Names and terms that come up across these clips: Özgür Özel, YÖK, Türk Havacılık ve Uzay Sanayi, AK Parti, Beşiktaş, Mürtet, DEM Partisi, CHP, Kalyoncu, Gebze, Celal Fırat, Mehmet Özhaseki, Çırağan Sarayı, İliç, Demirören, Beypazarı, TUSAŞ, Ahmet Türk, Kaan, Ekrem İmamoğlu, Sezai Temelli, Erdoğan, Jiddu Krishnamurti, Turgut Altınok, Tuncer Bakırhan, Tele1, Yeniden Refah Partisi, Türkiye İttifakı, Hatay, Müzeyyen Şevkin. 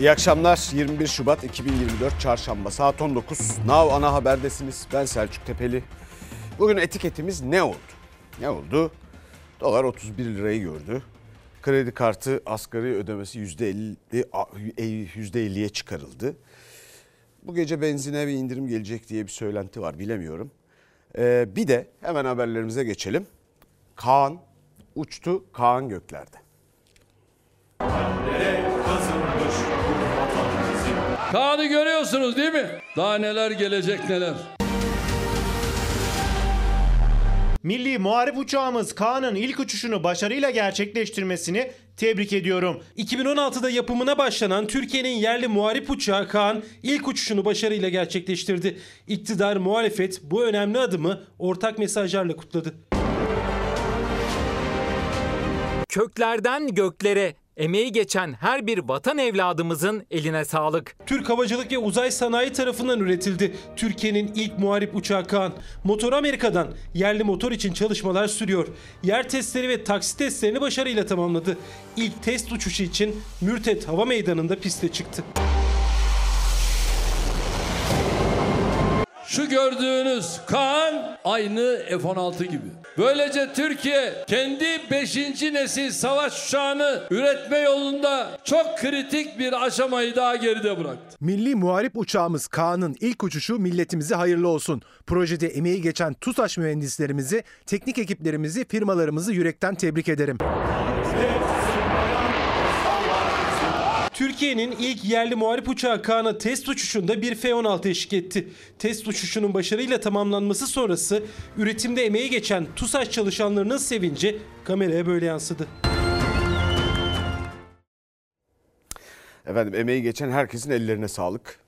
İyi akşamlar. 21 Şubat 2024 Çarşamba saat 19. Now ana haberdesiniz. Ben Selçuk Tepeli. Bugün etiketimiz ne oldu? Ne oldu? Dolar 31 lirayı gördü. Kredi kartı asgari ödemesi %50'ye çıkarıldı. Bu gece benzine bir indirim gelecek diye bir söylenti var, bilemiyorum. Bir de hemen haberlerimize geçelim. Kaan uçtu, Kaan göklerde. Kaan'ı görüyorsunuz değil mi? Daha neler gelecek neler. Milli Muharip uçağımız Kaan'ın ilk uçuşunu başarıyla gerçekleştirmesini tebrik ediyorum. 2016'da yapımına başlanan Türkiye'nin yerli muharip uçağı Kaan ilk uçuşunu başarıyla gerçekleştirdi. İktidar, muhalefet bu önemli adımı ortak mesajlarla kutladı. Köklerden göklere. Emeği geçen her bir vatan evladımızın eline sağlık. Türk Havacılık ve Uzay Sanayi tarafından üretildi Türkiye'nin ilk muharip uçağı Kaan. Motor Amerika'dan, yerli motor için çalışmalar sürüyor. Yer testleri ve taksi testlerini başarıyla tamamladı. İlk test uçuşu için Mürtet Hava Meydanı'nda piste çıktı. Şu gördüğünüz Kaan aynı F-16 gibi. Böylece Türkiye kendi 5. nesil savaş uçağını üretme yolunda çok kritik bir aşamayı daha geride bıraktı. Milli muharip uçağımız Kaan'ın ilk uçuşu milletimize hayırlı olsun. Projede emeği geçen TUSAŞ mühendislerimizi, teknik ekiplerimizi, firmalarımızı yürekten tebrik ederim. Türkiye'nin ilk yerli muharip uçağı Kaan'a test uçuşunda bir F-16 eşlik etti. Test uçuşunun başarıyla tamamlanması sonrası üretimde emeği geçen TUSAŞ çalışanlarının sevinci kameraya böyle yansıdı. Efendim, emeği geçen herkesin ellerine sağlık.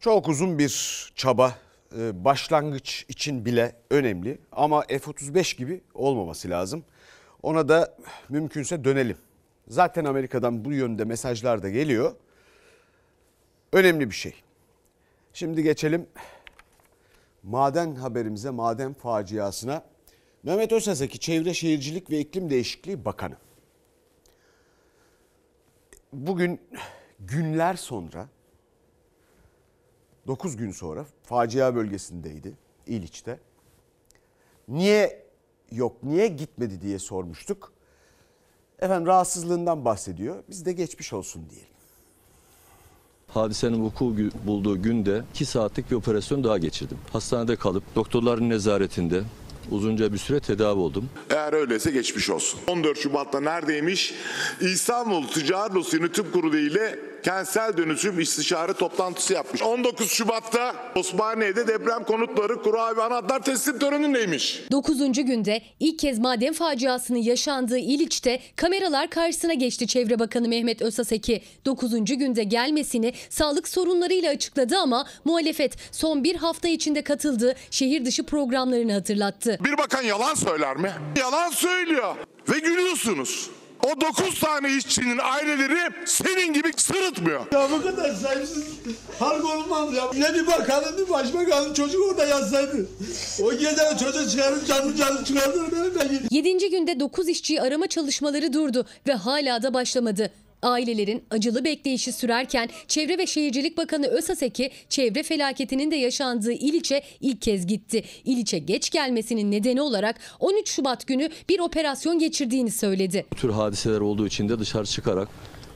Çok uzun bir çaba, başlangıç için bile önemli ama F-35 gibi olmaması lazım. Ona da mümkünse dönelim. Zaten Amerika'dan bu yönde mesajlar da geliyor. Önemli bir şey. Şimdi geçelim maden haberimize, maden faciasına. Mehmet Özhaseki, Çevre Şehircilik ve İklim Değişikliği Bakanı. Bugün günler sonra, 9 gün sonra facia bölgesindeydi, İliç'te. Niye gitmedi diye sormuştuk. Efendim, rahatsızlığından bahsediyor. Biz de geçmiş olsun diyelim. Hadisenin vuku bulduğu günde 2 saatlik bir operasyon daha geçirdim. Hastanede kalıp doktorların nezaretinde uzunca bir süre tedavi oldum. Eğer öyleyse geçmiş olsun. 14 Şubat'ta neredeymiş? İstanbul Ticaret Odası Tıp Kurulu ile kentsel dönüşüm istişare toplantısı yapmış. 19 Şubat'ta Osmaniye'de deprem konutları, kura ve anahtar teslim törenindeymiş. 9. günde ilk kez maden faciasının yaşandığı İliç'te kameralar karşısına geçti Çevre Bakanı Mehmet Özhaseki. 9. günde gelmesini sağlık sorunlarıyla açıkladı ama muhalefet son bir hafta içinde katıldığı şehir dışı programlarını hatırlattı. Bir bakan yalan söyler mi? Yalan söylüyor ve gülüyorsunuz. O 9 tane işçinin aileleri senin gibi sırıtmıyor. Ya bu kadar sahipsiz halk olmaz ya. Ne bir bakanın bir başbakanın çocuk orada yatsaydı. O gece çocuğu çıkarıp canlı çıkartırdı. 7. günde 9 işçiyi arama çalışmaları durdu ve hala da başlamadı. Ailelerin acılı bekleyişi sürerken Çevre ve Şehircilik Bakanı Özhaseki çevre felaketinin de yaşandığı İliç'e ilk kez gitti. İliç'e geç gelmesinin nedeni olarak 13 Şubat günü bir operasyon geçirdiğini söyledi. Bu tür hadiseler olduğu için de dışarı çıkarak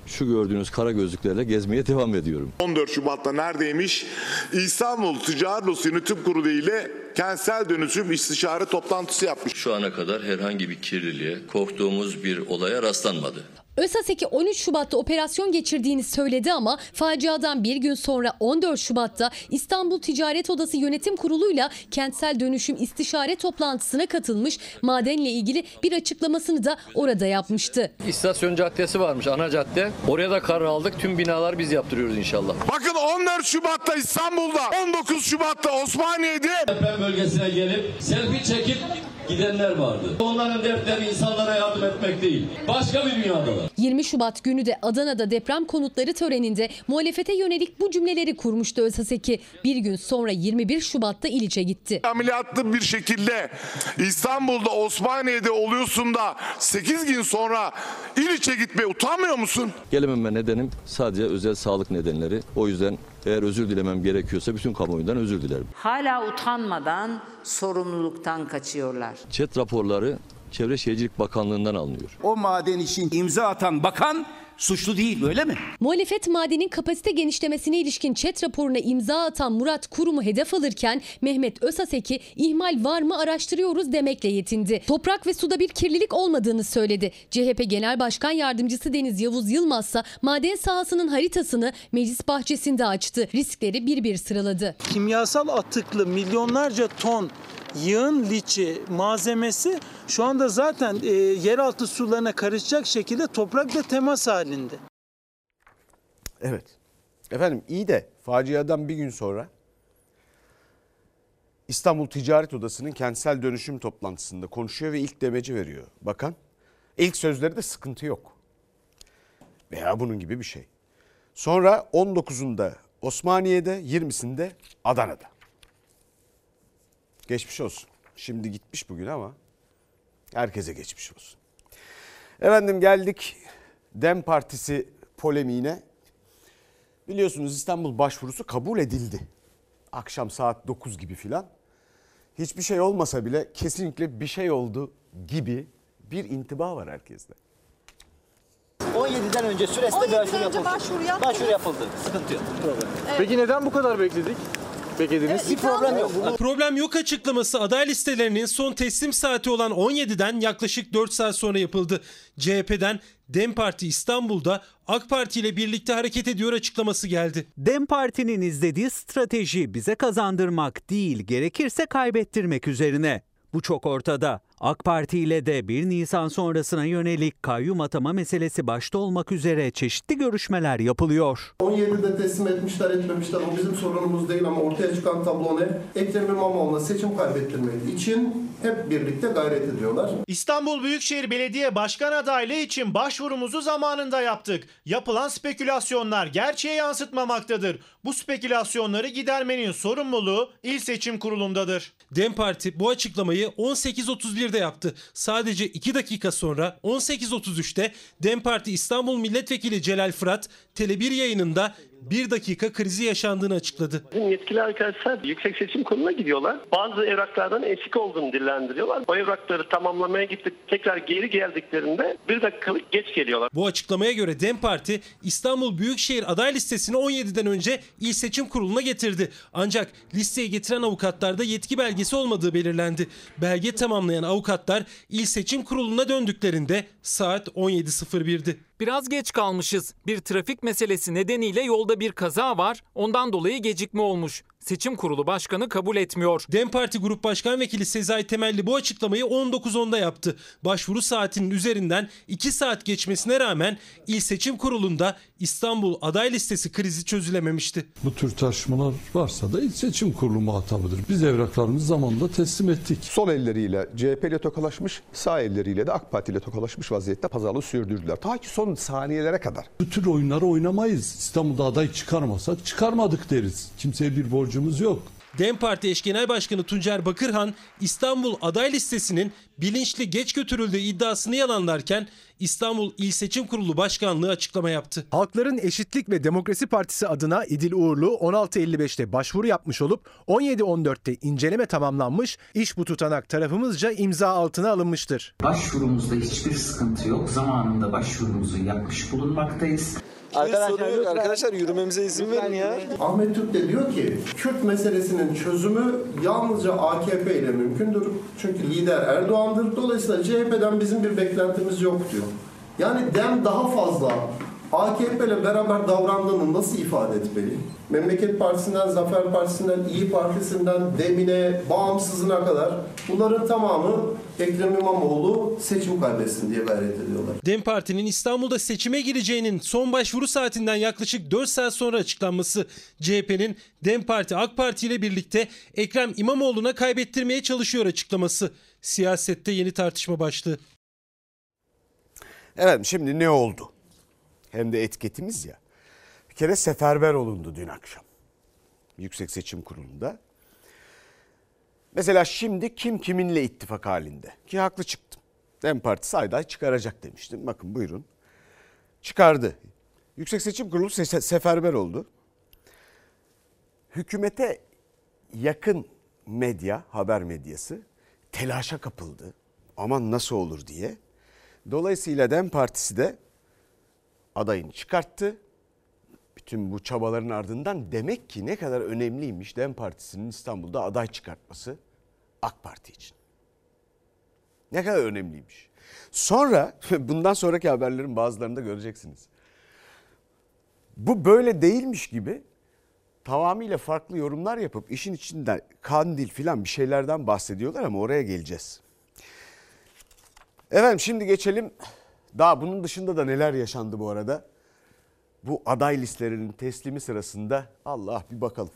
şu gördüğünüz kara gözlüklerle gezmeye devam ediyorum. 14 Şubat'ta neredeymiş? İstanbul Ticaret Odası Yönetim Kurulu ile kentsel dönüşüm istişare toplantısı yapmış. Şu ana kadar herhangi bir kirliliğe, korktuğumuz bir olaya rastlanmadı. Özhaseki 13 Şubat'ta operasyon geçirdiğini söyledi ama faciadan bir gün sonra 14 Şubat'ta İstanbul Ticaret Odası Yönetim Kurulu'yla kentsel dönüşüm istişare toplantısına katılmış, madenle ilgili bir açıklamasını da orada yapmıştı. İstasyon caddesi varmış, ana cadde. Oraya da karar aldık. Tüm binalar biz yaptırıyoruz inşallah. Bakın 14 Şubat'ta İstanbul'da, 19 Şubat'ta Osmaniye'de deprem bölgesine gelip selfie çekip gidenler vardı. Onların dertleri insanlara yardım etmek değil. Başka bir dünyadalar. 20 Şubat günü de Adana'da deprem konutları töreninde muhalefete yönelik bu cümleleri kurmuştu Özhaseki. Bir gün sonra 21 Şubat'ta İliç'e gitti. Ameliyatlı bir şekilde İstanbul'da, Osmaniye'de oluyorsun da 8 gün sonra İliç'e gitmeye utanmıyor musun? Gelememe nedenim sadece özel sağlık nedenleri. O yüzden eğer özür dilemem gerekiyorsa bütün kamuoyundan özür dilerim. Hala utanmadan sorumluluktan kaçıyorlar. ÇED raporları Çevre Şehircilik Bakanlığı'ndan alınıyor. O maden için imza atan bakan suçlu değil, öyle mi? Muhalefet madenin kapasite genişlemesine ilişkin ÇED raporuna imza atan Murat Kurum'u hedef alırken Mehmet Özhaseki ihmal var mı araştırıyoruz demekle yetindi. Toprak ve suda bir kirlilik olmadığını söyledi. CHP Genel Başkan Yardımcısı Deniz Yavuz Yılmaz'sa maden sahasının haritasını meclis bahçesinde açtı. Riskleri bir bir sıraladı. Kimyasal atıklı milyonlarca ton yığın liçi malzemesi şu anda zaten yeraltı sularına karışacak şekilde toprakla temas halinde. Evet. Efendim iyi de faciadan bir gün sonra İstanbul Ticaret Odası'nın kentsel dönüşüm toplantısında konuşuyor ve ilk demeci veriyor bakan. İlk sözleri de sıkıntı yok. Veya bunun gibi bir şey. Sonra 19'unda Osmaniye'de, 20'sinde Adana'da. Geçmiş olsun. Şimdi gitmiş bugün ama herkese geçmiş olsun. Efendim geldik DEM Partisi polemiğine. Biliyorsunuz İstanbul başvurusu kabul edildi. Akşam saat 9 gibi filan. Hiçbir şey olmasa bile kesinlikle bir şey oldu gibi bir intiba var herkeste. 17'den önce süresinde başvuru yapıldı. Sıkıntı yok. Evet. Peki neden bu kadar bekledik? Evet, problem yok açıklaması aday listelerinin son teslim saati olan 17'den yaklaşık 4 saat sonra yapıldı. CHP'den DEM Parti İstanbul'da AK Parti ile birlikte hareket ediyor açıklaması geldi. DEM Parti'nin izlediği strateji bize kazandırmak değil, gerekirse kaybettirmek üzerine. Bu çok ortada. AK Parti ile de 1 Nisan sonrasına yönelik kayyum atama meselesi başta olmak üzere çeşitli görüşmeler yapılıyor. 17'de teslim etmişler etmemişler o bizim sorunumuz değil ama ortaya çıkan tablo ne? Ekrem İmamoğlu'na seçim kaybettirmek için hep birlikte gayret ediyorlar. İstanbul Büyükşehir Belediye Başkan adaylığı için başvurumuzu zamanında yaptık. Yapılan spekülasyonlar gerçeği yansıtmamaktadır. Bu spekülasyonları gidermenin sorumluluğu İl Seçim Kurulundadır. DEM Parti bu açıklamayı 18.31 de yaptı. Sadece 2 dakika sonra 18.33'te DEM Parti İstanbul Milletvekili Celal Fırat Tele1 yayınında 1 dakika krizi yaşandığını açıkladı. Bizim yetkili arkadaşlar Yüksek Seçim Kurulu'na gidiyorlar. Bazı evraklardan eksik olduğunu dillendiriyorlar. O evrakları tamamlamaya gittik. Tekrar geri geldiklerinde 1 dakikalık geç geliyorlar. Bu açıklamaya göre DEM Parti İstanbul Büyükşehir aday listesini 17'den önce İl Seçim Kurulu'na getirdi. Ancak listeye getiren avukatlarda yetki belgesi olmadığı belirlendi. Belge tamamlayan avukatlar İl Seçim Kurulu'na döndüklerinde saat 17.01'di. Biraz geç kalmışız. Bir trafik meselesi nedeniyle yolda bir kaza var. Ondan dolayı gecikme olmuş. Seçim Kurulu Başkanı kabul etmiyor. DEM Parti Grup Başkan Vekili Sezai Temelli bu açıklamayı 19.10'da yaptı. Başvuru saatinin üzerinden 2 saat geçmesine rağmen İl Seçim Kurulu'nda İstanbul aday listesi krizi çözülememişti. Bu tür tartışmalar varsa da İl Seçim Kurulu muhatabıdır. Biz evraklarımızı zamanında teslim ettik. Sol elleriyle CHP ile tokalaşmış, sağ elleriyle de AK Parti ile tokalaşmış vaziyette pazarlığı sürdürdüler. Ta ki son saniyelere kadar. Bu tür oyunları oynamayız. İstanbul'da aday çıkarmasak çıkarmadık deriz. Kimseye bir borcumuz yok. DEM Parti Eş Genel Başkanı Tuncer Bakırhan İstanbul aday listesinin bilinçli geç götürüldüğü iddiasını yalanlarken İstanbul İl Seçim Kurulu Başkanlığı açıklama yaptı. Halkların Eşitlik ve Demokrasi Partisi adına İdil Uğurlu 16.55'te başvuru yapmış olup 17.14'te inceleme tamamlanmış, iş bu tutanak tarafımızca imza altına alınmıştır. Başvurumuzda hiçbir sıkıntı yok. Zamanında başvurumuzu yapmış bulunmaktayız. Arkadaşlar yürümemize izin verin ya. Ahmet Türk de diyor ki Kürt meselesinin çözümü yalnızca AKP ile mümkündür. Çünkü lider Erdoğan'dır. Dolayısıyla CHP'den bizim bir beklentimiz yok diyor. Yani DEM daha fazla AKP ile beraber davrandığını nasıl ifade etmeli? Memleket Partisi'nden, Zafer Partisi'nden, İYİ Partisi'nden, DEM'ine, bağımsızına kadar bunların tamamı Ekrem İmamoğlu seçim kaybetsin diye gayret ediyorlar. DEM Parti'nin İstanbul'da seçime gireceğinin son başvuru saatinden yaklaşık 4 saat sonra açıklanması CHP'nin DEM Parti AK Parti ile birlikte Ekrem İmamoğlu'na kaybettirmeye çalışıyor açıklaması. siyasette yeni tartışma başlığı. Evet, şimdi ne oldu? Hem de etiketimiz ya. Bir kere seferber olundu dün akşam Yüksek Seçim Kurulu'nda. Mesela şimdi kim kiminle ittifak halinde? Ki haklı çıktım. DEM Partisi ayda çıkaracak demiştim. Bakın buyurun. Çıkardı. Yüksek Seçim Kurulu seferber oldu. Hükümete yakın medya, haber medyası telaşa kapıldı. Aman nasıl olur diye. Dolayısıyla DEM Partisi de adayını çıkarttı. Bütün bu çabaların ardından demek ki ne kadar önemliymiş DEM Partisi'nin İstanbul'da aday çıkartması AK Parti için. Ne kadar önemliymiş. Sonra bundan sonraki haberlerin bazılarında göreceksiniz. Bu böyle değilmiş gibi tamamıyla farklı yorumlar yapıp işin içinden kandil filan bir şeylerden bahsediyorlar ama oraya geleceğiz. Efendim şimdi geçelim. Daha bunun dışında da neler yaşandı bu arada? Bu aday listelerinin teslimi sırasında Allah bir bakalım.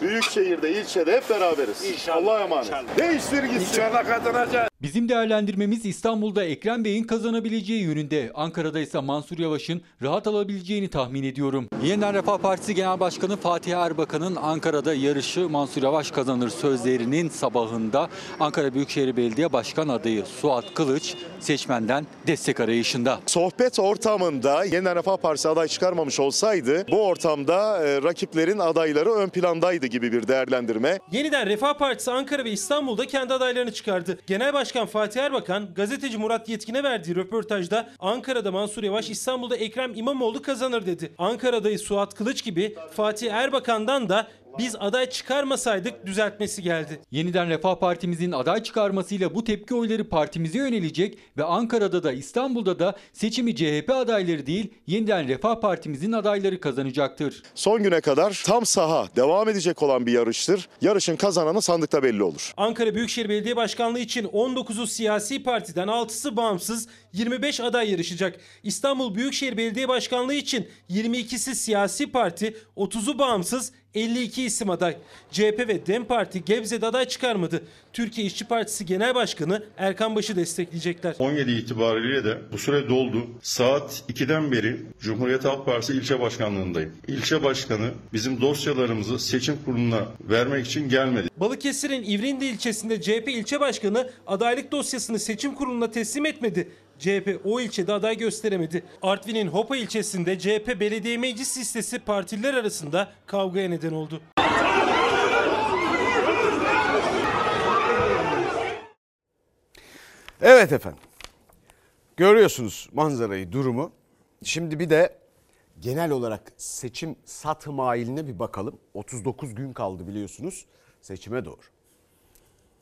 Büyükşehir'de, ilçede hep beraberiz. İnşallah emanet. Değiştir gitsin. İnşallah kazanacağız. Bizim değerlendirmemiz İstanbul'da Ekrem Bey'in kazanabileceği yönünde. Ankara'da ise Mansur Yavaş'ın rahat alabileceğini tahmin ediyorum. Yeniden Refah Partisi Genel Başkanı Fatih Erbakan'ın Ankara'da yarışı Mansur Yavaş kazanır sözlerinin sabahında Ankara Büyükşehir Belediye Başkan adayı Suat Kılıç seçmenden destek arayışında. Sohbet ortamında Yeniden Refah Partisi aday çıkarmamış olsaydı bu ortamda rakiplerin adayları ön plandaydı gibi bir değerlendirme. Yeniden Refah Partisi Ankara ve İstanbul'da kendi adaylarını çıkardı. Genel Başkan Fatih Erbakan gazeteci Murat Yetkin'e verdiği röportajda Ankara'da Mansur Yavaş, İstanbul'da Ekrem İmamoğlu kazanır dedi. Ankara adayı Suat Kılıç gibi Fatih Erbakan'dan da biz aday çıkarmasaydık düzeltmesi geldi. Yeniden Refah Partimizin aday çıkarmasıyla bu tepki oyları partimize yönelecek ve Ankara'da da İstanbul'da da seçimi CHP adayları değil Yeniden Refah Partimizin adayları kazanacaktır. Son güne kadar tam saha devam edecek olan bir yarıştır. Yarışın kazananı sandıkta belli olur. Ankara Büyükşehir Belediye Başkanlığı için 19'u siyasi partiden 6'sı bağımsız 25 aday yarışacak. İstanbul Büyükşehir Belediye Başkanlığı için 22'si siyasi parti, 30'u bağımsız, 52 isim aday. CHP ve DEM Parti Gebze'de aday çıkarmadı. Türkiye İşçi Partisi Genel Başkanı Erkan Baş'ı destekleyecekler. 17 itibariyle de bu süre doldu. Saat 2'den beri Cumhuriyet Halk Partisi ilçe başkanlığındayım. İlçe başkanı bizim dosyalarımızı seçim kuruluna vermek için gelmedi. Balıkesir'in İvrindi ilçesinde CHP ilçe başkanı adaylık dosyasını seçim kuruluna teslim etmedi. CHP o ilçede aday gösteremedi. Artvin'in Hopa ilçesinde CHP belediye meclis listesi partililer arasında kavgaya neden oldu. Evet efendim. Görüyorsunuz manzarayı, durumu. Şimdi bir de genel olarak seçim satmailine bir bakalım. 39 gün kaldı biliyorsunuz seçime doğru.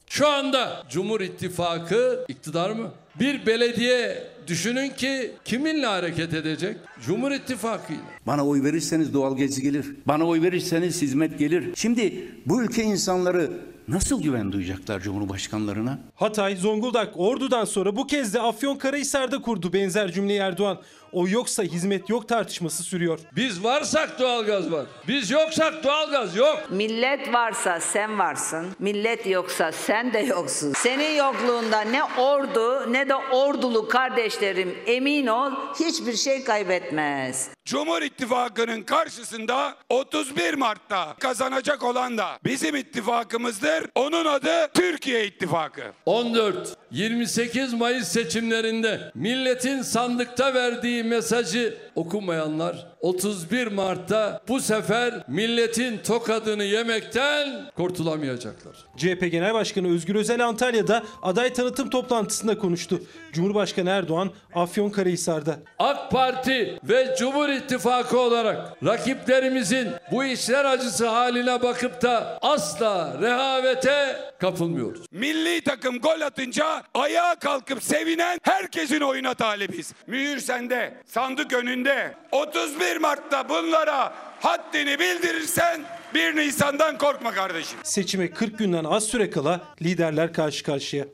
Şu anda Cumhur İttifakı iktidar mı? Bir belediye düşünün ki kiminle hareket edecek? Cumhur İttifakı ile. Bana oy verirseniz doğal gezi gelir. Bana oy verirseniz hizmet gelir. Şimdi bu ülke insanları nasıl güven duyacaklar Cumhurbaşkanlarına? Hatay, Zonguldak, Ordu'dan sonra bu kez de Afyonkarahisar'da kurdu benzer cümleyi Erdoğan. O yoksa hizmet yok tartışması sürüyor. Biz varsak doğalgaz var. Biz yoksak doğalgaz yok. Millet varsa sen varsın. Millet yoksa sen de yoksun. Senin yokluğunda ne ordu ne de ordulu kardeşlerim emin ol hiçbir şey kaybetmez. Cumhur İttifakı'nın karşısında 31 Mart'ta kazanacak olan da bizim ittifakımızdır. Onun adı Türkiye İttifakı. 14-28 Mayıs seçimlerinde milletin sandıkta verdiği mesajı okumayanlar 31 Mart'ta bu sefer milletin tokadını yemekten kurtulamayacaklar. CHP Genel Başkanı Özgür Özel Antalya'da aday tanıtım toplantısında konuştu. Cumhurbaşkanı Erdoğan Afyonkarahisar'da. AK Parti ve Cumhur İttifakı olarak rakiplerimizin bu işler acısı haline bakıp da asla rehavete kapılmıyoruz. Milli takım gol atınca ayağa kalkıp sevinen herkesin oyuna talibiz. Mühür sende, sandık önünde. 31 Mart'ta bunlara haddini bildirirsen 1 Nisan'dan korkma kardeşim. Seçime 40 günden az süre kala liderler karşı karşıya.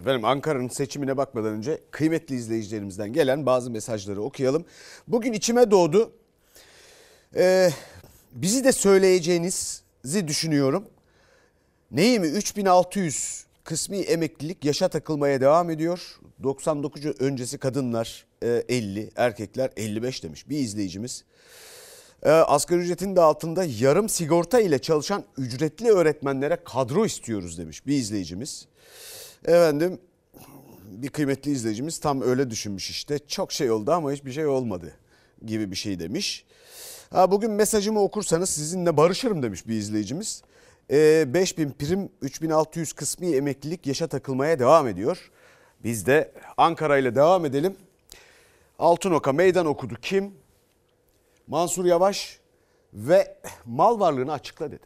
Efendim Ankara'nın seçimine bakmadan önce kıymetli izleyicilerimizden gelen bazı mesajları okuyalım. Bugün içime doğdu. Bizi de söyleyeceğinizi düşünüyorum. Neyimi 3600 kısmi emeklilik yaşa takılmaya devam ediyor. 99 öncesi kadınlar 50, erkekler 55 demiş bir izleyicimiz. Asgari ücretin de altında yarım sigorta ile çalışan ücretli öğretmenlere kadro istiyoruz demiş bir izleyicimiz. Efendim bir kıymetli izleyicimiz tam öyle düşünmüş işte. Çok şey oldu ama hiçbir şey olmadı gibi bir şey demiş. Ha, bugün mesajımı okursanız sizinle barışırım demiş bir izleyicimiz. 5000 prim 3600 kısmi emeklilik yaşa takılmaya devam ediyor. Biz de Ankara ile devam edelim. Altınok'a meydan okudu kim? Mansur Yavaş ve mal varlığını açıkla dedi.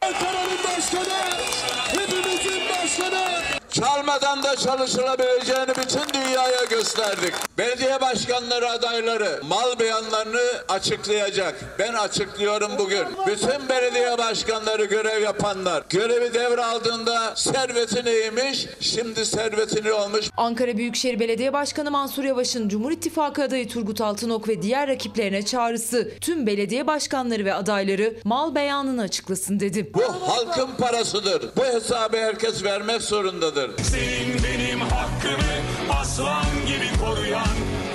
Ankara'nın başkanı, hepimizin başkanı. Çalmadan da çalışılabileceğini bütün dünyaya gösterdik. Belediye başkanları adayları mal beyanlarını açıklayacak. Ben açıklıyorum bugün. Bütün belediye başkanları görev yapanlar görevi devraldığında serveti neymiş, şimdi serveti ne olmuş? Ankara Büyükşehir Belediye Başkanı Mansur Yavaş'ın Cumhur İttifakı adayı Turgut Altınok ve diğer rakiplerine çağrısı tüm belediye başkanları ve adayları mal beyanını açıklasın dedi. Bu halkın parasıdır. Bu hesabı herkes vermek zorundadır. Senin benim hakkımı aslan gibi koruyan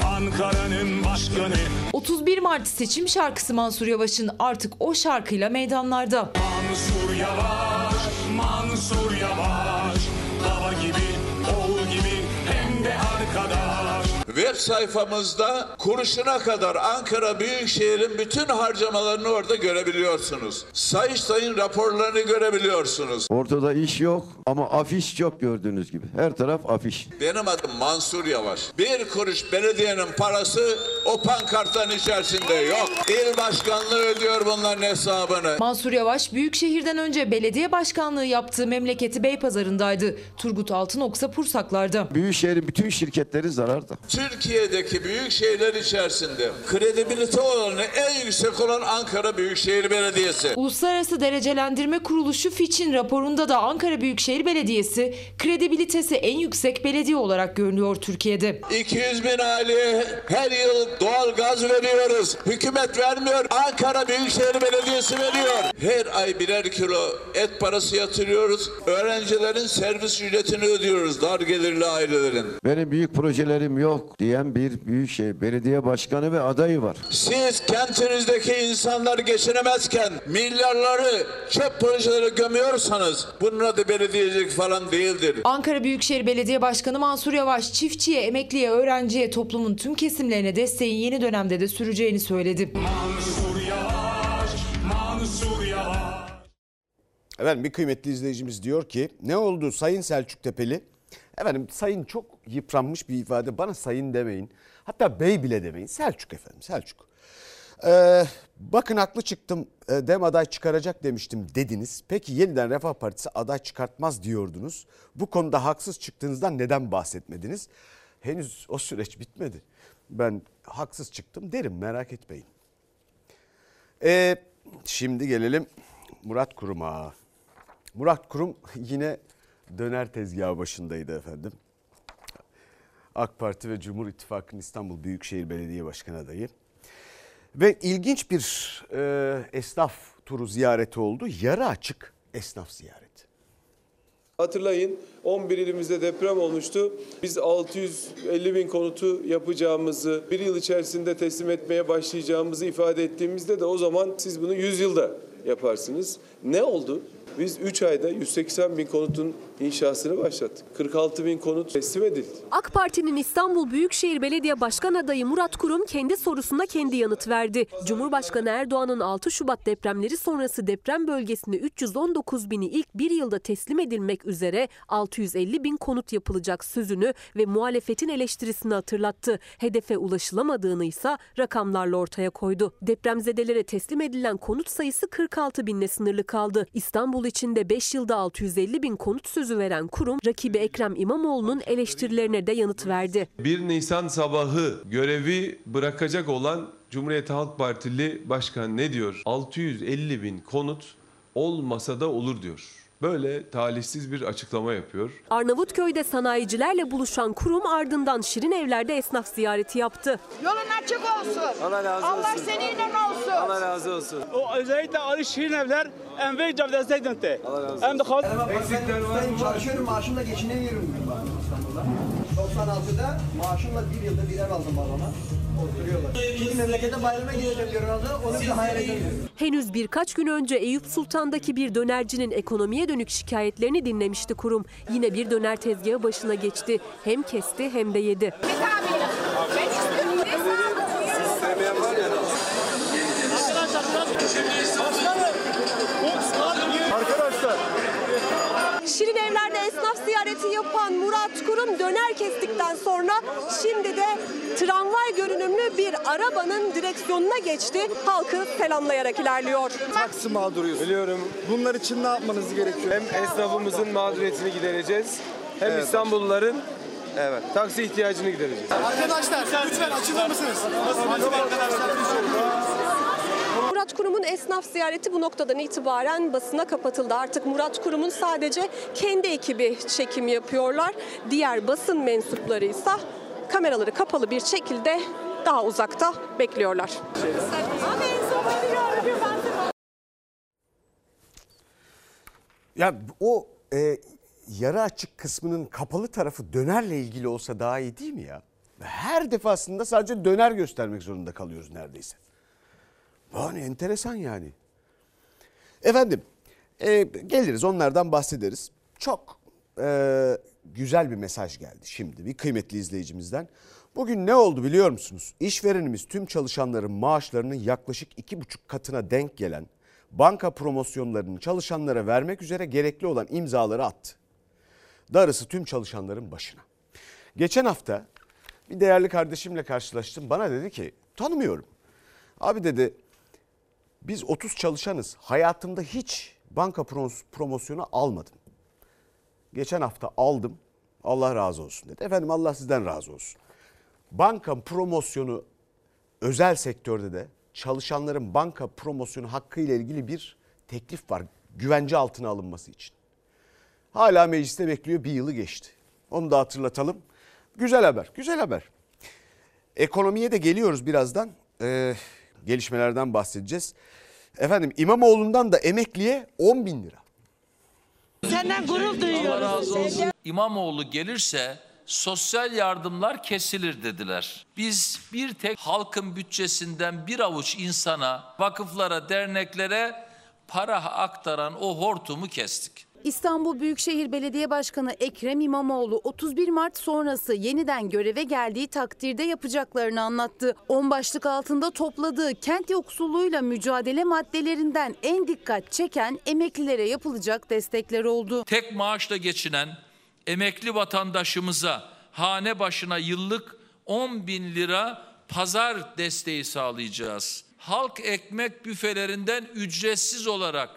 Ankara'nın başkanı. 31 Mart seçim şarkısı Mansur Yavaş'ın artık o şarkıyla meydanlarda. Mansur Yavaş, Mansur Yavaş, dava gibi, oğul gibi hem de arkadaş. Web sayfamızda kuruşuna kadar Ankara Büyükşehir'in bütün harcamalarını orada görebiliyorsunuz. Sayıştay'ın raporlarını görebiliyorsunuz. Ortada iş yok ama afiş çok gördüğünüz gibi. Her taraf afiş. Benim adım Mansur Yavaş. Bir kuruş belediyenin parası o pankartların içerisinde yok. İl başkanlığı ödüyor bunların hesabını. Mansur Yavaş Büyükşehir'den önce belediye başkanlığı yaptığı memleketi Beypazarı'ndaydı. Turgut Altınok'sa Pursaklar'da. Büyükşehir'in bütün şirketleri zararda. Türkiye'deki büyük şehirler içerisinde kredibilite oranı en yüksek olan Ankara Büyükşehir Belediyesi. Uluslararası Derecelendirme Kuruluşu Fitch'in raporunda da Ankara Büyükşehir Belediyesi kredibilitesi en yüksek belediye olarak görünüyor Türkiye'de. 200 bin aileye her yıl doğal gaz veriyoruz. Hükümet vermiyor, Ankara Büyükşehir Belediyesi veriyor. Her ay birer kilo et parası yatırıyoruz. Öğrencilerin servis ücretini ödüyoruz dar gelirli ailelerin. Benim büyük projelerim yok diyen bir büyükşehir belediye başkanı ve adayı var. Siz kentinizdeki insanlar geçinemezken milyarları çöp projelere gömüyorsanız bunun adı belediyecilik falan değildir. Ankara Büyükşehir Belediye Başkanı Mansur Yavaş çiftçiye, emekliye, öğrenciye, toplumun tüm kesimlerine desteğin yeni dönemde de süreceğini söyledi. Mansur Yavaş, Mansur Yavaş. Efendim bir kıymetli izleyicimiz diyor ki ne oldu Sayın Selçuk Tepeli? Efendim sayın çok yıpranmış bir ifade, bana sayın demeyin, hatta bey bile demeyin, Selçuk efendim, Selçuk. Bakın haklı çıktım, DEM aday çıkaracak demiştim dediniz, peki Yeniden Refah Partisi aday çıkartmaz diyordunuz. Bu konuda haksız çıktığınızdan neden bahsetmediniz? Henüz o süreç bitmedi, ben haksız çıktım derim, merak etmeyin. Şimdi gelelim Murat Kurum'a. Murat Kurum yine döner tezgahı başındaydı efendim. AK Parti ve Cumhur İttifakı'nın İstanbul Büyükşehir Belediye Başkanı adayı. Ve ilginç bir esnaf turu ziyareti oldu. Yarı açık esnaf ziyareti. Hatırlayın 11 ilimizde deprem olmuştu. Biz 650 bin konutu yapacağımızı, bir yıl içerisinde teslim etmeye başlayacağımızı ifade ettiğimizde de o zaman siz bunu 100 yılda yaparsınız. Ne oldu? Biz 3 ayda 180 bin konutun inşasını başlattık. 46 bin konut teslim edildi. AK Parti'nin İstanbul Büyükşehir Belediye Başkan adayı Murat Kurum kendi sorusuna kendi yanıt verdi. Cumhurbaşkanı Erdoğan'ın 6 Şubat depremleri sonrası deprem bölgesinde 319 bini ilk bir yılda teslim edilmek üzere 650 bin konut yapılacak sözünü ve muhalefetin eleştirisini hatırlattı. Hedefe ulaşılamadığını ise rakamlarla ortaya koydu. Depremzedelere teslim edilen konut sayısı 46 binle sınırlı kaldı. İstanbul içinde 5 yılda 650 bin konut sözü veren Kurum, rakibi Ekrem İmamoğlu'nun eleştirilerine de yanıt verdi. 1 Nisan sabahı görevi bırakacak olan Cumhuriyet Halk Partili Başkan ne diyor? 650 bin konut olmasa da olur diyor. Böyle talihsiz bir açıklama yapıyor. Arnavutköy'de sanayicilerle buluşan kurum ardından Şirin Evler'de esnaf ziyareti yaptı. Yolun açık olsun. Allah razı olsun. Allah seninle olsun. Allah razı olsun. O özellikle Ali Şirin Evler enver cevdeseydi. Allah razı olsun. Hem de eksikler var. Ben çalışıyorum, maaşımla geçinemiyorum. 96'da maaşımla bir yılda bir ev aldım babama. Henüz birkaç gün önce Eyüp Sultan'daki bir dönercinin ekonomiye dönük şikayetlerini dinlemişti kurum. Yine bir döner tezgahı başına geçti. Hem kesti hem de yedi. Şirin Evler'de esnaf ziyareti yapan Murat Kurum döner kestikten sonra şimdi de tramvay görünümlü bir arabanın direksiyonuna geçti. Halkı selamlayarak ilerliyor. Taksim mağduruyuz. Biliyorum. Bunlar için ne yapmanız gerekiyor? Hem esnafımızın mağduriyetini gidereceğiz. Hem evet, İstanbulluların evet, taksi ihtiyacını gidereceğiz. Arkadaşlar lütfen açılır mısınız? Nasıl arkadaşlar? Murat Kurum'un esnaf ziyareti bu noktadan itibaren basına kapatıldı. Artık Murat Kurum'un sadece kendi ekibi çekim yapıyorlar. Diğer basın mensupları ise kameraları kapalı bir şekilde daha uzakta bekliyorlar. Ya o yara açık kısmının kapalı tarafı dönerle ilgili olsa daha iyi değil mi ya? Her defasında sadece döner göstermek zorunda kalıyoruz neredeyse. Yani enteresan yani. Efendim geliriz onlardan bahsederiz. Çok güzel bir mesaj geldi şimdi bir kıymetli izleyicimizden. Bugün ne oldu biliyor musunuz? İşverenimiz tüm çalışanların maaşlarının yaklaşık 2,5 katına denk gelen banka promosyonlarını çalışanlara vermek üzere gerekli olan imzaları attı. Darısı tüm çalışanların başına. Geçen hafta bir değerli kardeşimle karşılaştım. Bana dedi ki tanımıyorum. Abi dedi biz 30 çalışanız. Hayatımda hiç banka promosyonu almadım. Geçen hafta aldım. Allah razı olsun dedi. Efendim Allah sizden razı olsun. Banka promosyonu özel sektörde de çalışanların banka promosyonu hakkıyla ilgili bir teklif var. Güvence altına alınması için. Hala mecliste bekliyor, bir yılı geçti. Onu da hatırlatalım. Güzel haber, güzel haber. Ekonomiye de geliyoruz birazdan. Gelişmelerden bahsedeceğiz. Efendim İmamoğlu'ndan da emekliye 10.000 lira. Senden gurur duyuyoruz. Allah razı olsun. İmamoğlu gelirse sosyal yardımlar kesilir dediler. Biz bir tek halkın bütçesinden bir avuç insana, vakıflara, derneklere para aktaran o hortumu kestik. İstanbul Büyükşehir Belediye Başkanı Ekrem İmamoğlu 31 Mart sonrası yeniden göreve geldiği takdirde yapacaklarını anlattı. 10 başlık altında topladığı kent yoksulluğuyla mücadele maddelerinden en dikkat çeken emeklilere yapılacak destekler oldu. Tek maaşla geçinen emekli vatandaşımıza hane başına yıllık 10.000 lira pazar desteği sağlayacağız. Halk ekmek büfelerinden ücretsiz olarak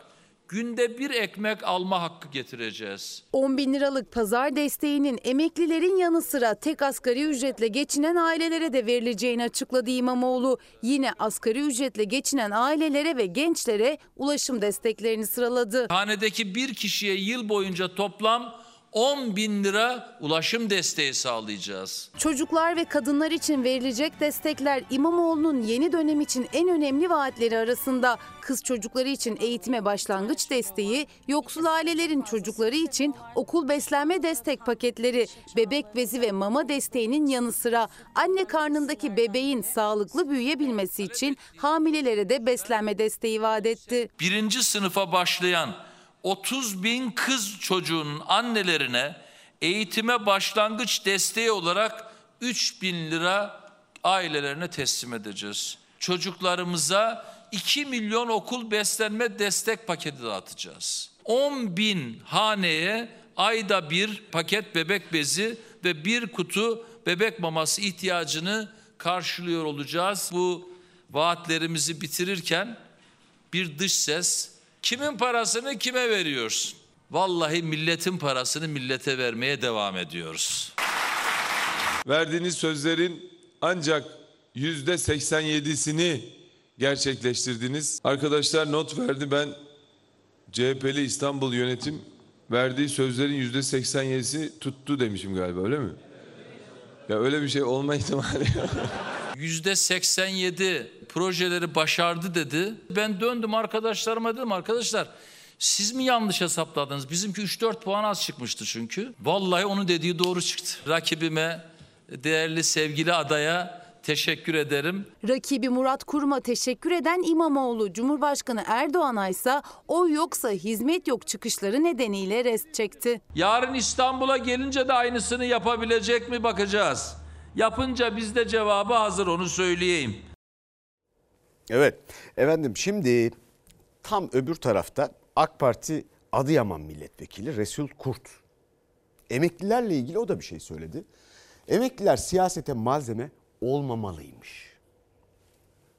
günde bir ekmek alma hakkı getireceğiz. 10.000 liralık pazar desteğinin emeklilerin yanı sıra tek asgari ücretle geçinen ailelere de verileceğini açıkladı İmamoğlu. Yine asgari ücretle geçinen ailelere ve gençlere ulaşım desteklerini sıraladı. Hanedeki bir kişiye yıl boyunca toplam 10.000 lira ulaşım desteği sağlayacağız. Çocuklar ve kadınlar için verilecek destekler İmamoğlu'nun yeni dönem için en önemli vaatleri arasında. Kız çocukları için eğitime başlangıç desteği, yoksul ailelerin çocukları için okul beslenme destek paketleri, bebek bezi ve mama desteğinin yanı sıra anne karnındaki bebeğin sağlıklı büyüyebilmesi için hamilelere de beslenme desteği vaat etti. 1. sınıfa başlayan 30.000 kız çocuğunun annelerine eğitime başlangıç desteği olarak 3.000 lira ailelerine teslim edeceğiz. Çocuklarımıza 2 milyon okul beslenme destek paketi dağıtacağız. 10.000 haneye ayda bir paket bebek bezi ve bir kutu bebek maması ihtiyacını karşılıyor olacağız. Bu vaatlerimizi bitirirken bir dış ses: kimin parasını kime veriyorsun? Vallahi milletin parasını millete vermeye devam ediyoruz. Verdiğiniz sözlerin ancak %87'sini gerçekleştirdiniz. Arkadaşlar not verdi, ben CHP'li İstanbul yönetim verdiği sözlerin %87'si tuttu demişim galiba, öyle mi? Ya öyle bir şey olma ihtimali yok. %87 projeleri başardı dedi. Ben döndüm arkadaşlarıma, dedim arkadaşlar siz mi yanlış hesapladınız? Bizimki 3-4 puan az çıkmıştı çünkü. Vallahi onun dediği doğru çıktı. Rakibime, değerli sevgili adaya teşekkür ederim. Rakibi Murat Kurum'a teşekkür eden İmamoğlu, Cumhurbaşkanı Erdoğan'a ise o yoksa hizmet yok çıkışları nedeniyle rest çekti. Yarın İstanbul'a gelince de aynısını yapabilecek mi bakacağız. Yapınca biz de cevabı hazır, onu söyleyeyim. Evet efendim, şimdi tam öbür tarafta AK Parti Adıyaman Milletvekili Resul Kurt. Emeklilerle ilgili o da bir şey söyledi. Emekliler siyasete malzeme olmamalıymış.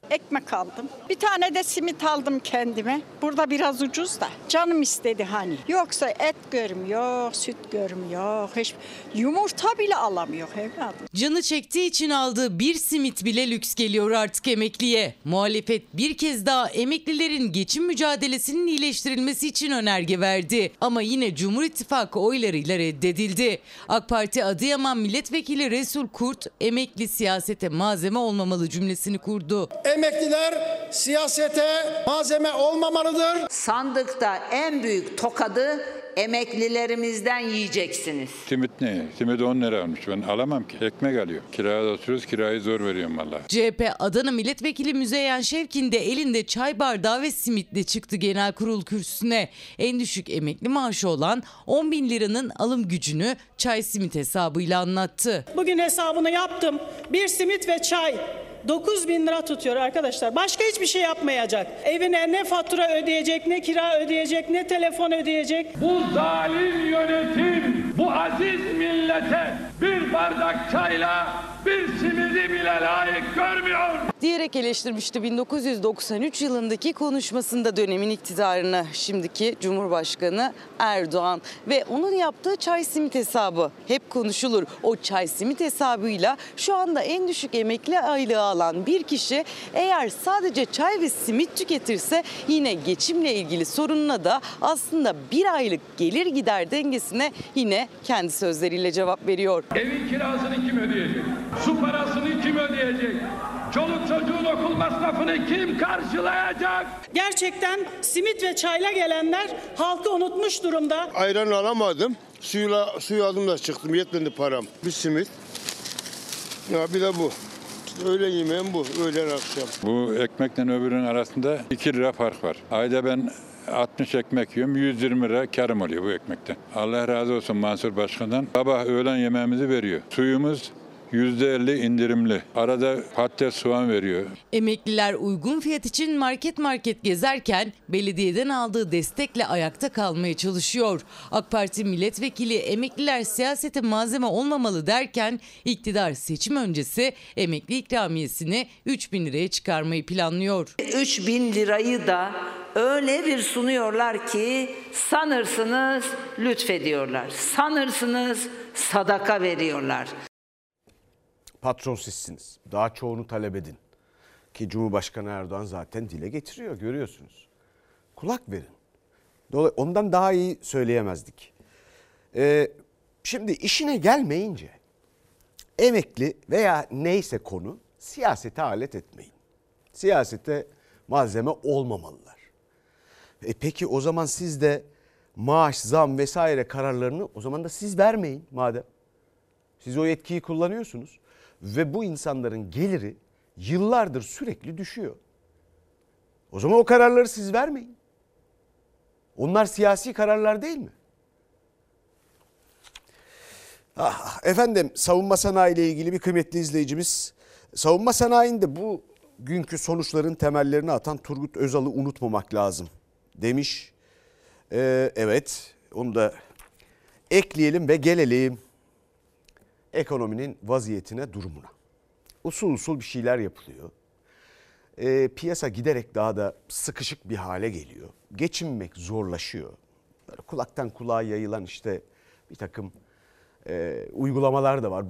Ekmek aldım. Bir tane de simit aldım kendime. Burada biraz ucuz da. Canım istedi hani. Yoksa et görmüyor, süt görmüyor. Hiç yumurta bile alamıyor evladım. Canı çektiği için aldığı bir simit bile lüks geliyor artık emekliye. Muhalefet bir kez daha emeklilerin geçim mücadelesinin iyileştirilmesi için önerge verdi. Ama yine Cumhur İttifakı oylarıyla reddedildi. AK Parti Adıyaman Milletvekili Resul Kurt, emekli siyasete malzeme olmamalı cümlesini kurdu. Emekliler siyasete malzeme olmamalıdır. Sandıkta en büyük tokadı emeklilerimizden yiyeceksiniz. Simit ne? Simit 10 lira almış. Ben alamam ki. Ekmek alıyor. Kiraya da oturuyoruz. Kirayı zor veriyorum vallahi. CHP Adana Milletvekili Müzeyyen Şevkin de elinde çay bardağı ve simitle çıktı genel kurul kürsüsüne. En düşük emekli maaşı olan 10 bin liranın alım gücünü çay simit hesabıyla anlattı. Bugün hesabını yaptım. Bir simit ve çay 9 bin lira tutuyor arkadaşlar. Başka hiçbir şey yapmayacak. Evine ne fatura ödeyecek, ne kira ödeyecek, ne telefon ödeyecek. Bu zalim yönetim, bu aziz millete bir bardak çayla bir simidi bile layık görmüyor diyerek eleştirmişti 1993 yılındaki konuşmasında dönemin iktidarını, şimdiki Cumhurbaşkanı Erdoğan ve onun yaptığı çay simit hesabı hep konuşulur. O çay simit hesabıyla şu anda en düşük emekli aylığı alan bir kişi eğer sadece çay ve simit tüketirse yine geçimle ilgili sorununa da aslında bir aylık gelir gider dengesine yine kendi sözleriyle cevap veriyor. Evin kirasını kim ödeyecek? Su parasını kim ödeyecek? Çoluk çocuğun okul masrafını kim karşılayacak? Gerçekten simit ve çayla gelenler halkı unutmuş durumda. Ayran alamadım. Suyu aldım da çıktım. Yetmedi param. Bir simit. Ya bir de bu. Öğlen yemeğim bu. Öğlen akşam. Bu ekmekle öbürünün arasında 2 lira fark var. Ayda ben 60 ekmek yiyorum. 120 lira karım oluyor bu ekmekten. Allah razı olsun Mansur Başkan'dan. Sabah öğlen yemeğimizi veriyor. Suyumuz %50 indirimli. Arada patates, soğan veriyor. Emekliler uygun fiyat için market gezerken belediyeden aldığı destekle ayakta kalmaya çalışıyor. AK Parti milletvekili emekliler siyasete malzeme olmamalı derken iktidar seçim öncesi emekli ikramiyesini 3 bin liraya çıkarmayı planlıyor. 3 bin lirayı da öyle bir sunuyorlar ki sanırsınız lütfediyorlar. Sanırsınız sadaka veriyorlar. Patron sizsiniz. Daha çoğunu talep edin. Ki Cumhurbaşkanı Erdoğan zaten dile getiriyor, görüyorsunuz. Kulak verin. Ondan daha iyi söyleyemezdik. Şimdi işine gelmeyince emekli veya neyse konu siyasete alet etmeyin. Siyasete malzeme olmamalılar. Peki o zaman siz de maaş, zam vesaire kararlarını o zaman da siz vermeyin madem. Siz o yetkiyi kullanıyorsunuz. Ve bu insanların geliri yıllardır sürekli düşüyor. O zaman o kararları siz vermeyin. Onlar siyasi kararlar değil mi? Efendim, savunma sanayi ile ilgili bir kıymetli izleyicimiz. Savunma sanayinde bu günkü sonuçların temellerini atan Turgut Özal'ı unutmamak lazım demiş. Evet, onu da ekleyelim ve gelelim ekonominin vaziyetine, durumuna. Usul usul bir şeyler yapılıyor. Piyasa giderek daha da sıkışık bir hale geliyor. Geçinmek zorlaşıyor. Böyle kulaktan kulağa yayılan işte bir takım uygulamalar da var.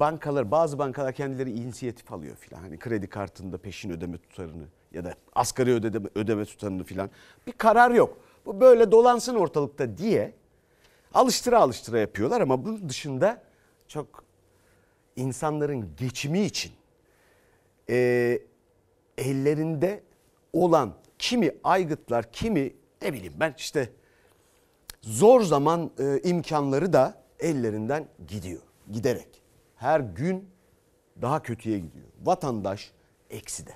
Bazı bankalar kendileri inisiyatif alıyor filan. Hani kredi kartında peşin ödeme tutarını ya da asgari ödeme tutarını filan. Bir karar yok. bu böyle dolansın ortalıkta diye alıştıra alıştıra yapıyorlar. Ama bunun dışında çok insanların geçimi için ellerinde olan kimi aygıtlar, kimi ne bileyim ben işte zor zaman imkanları da ellerinden gidiyor. Giderek her gün daha kötüye gidiyor. Vatandaş ekside.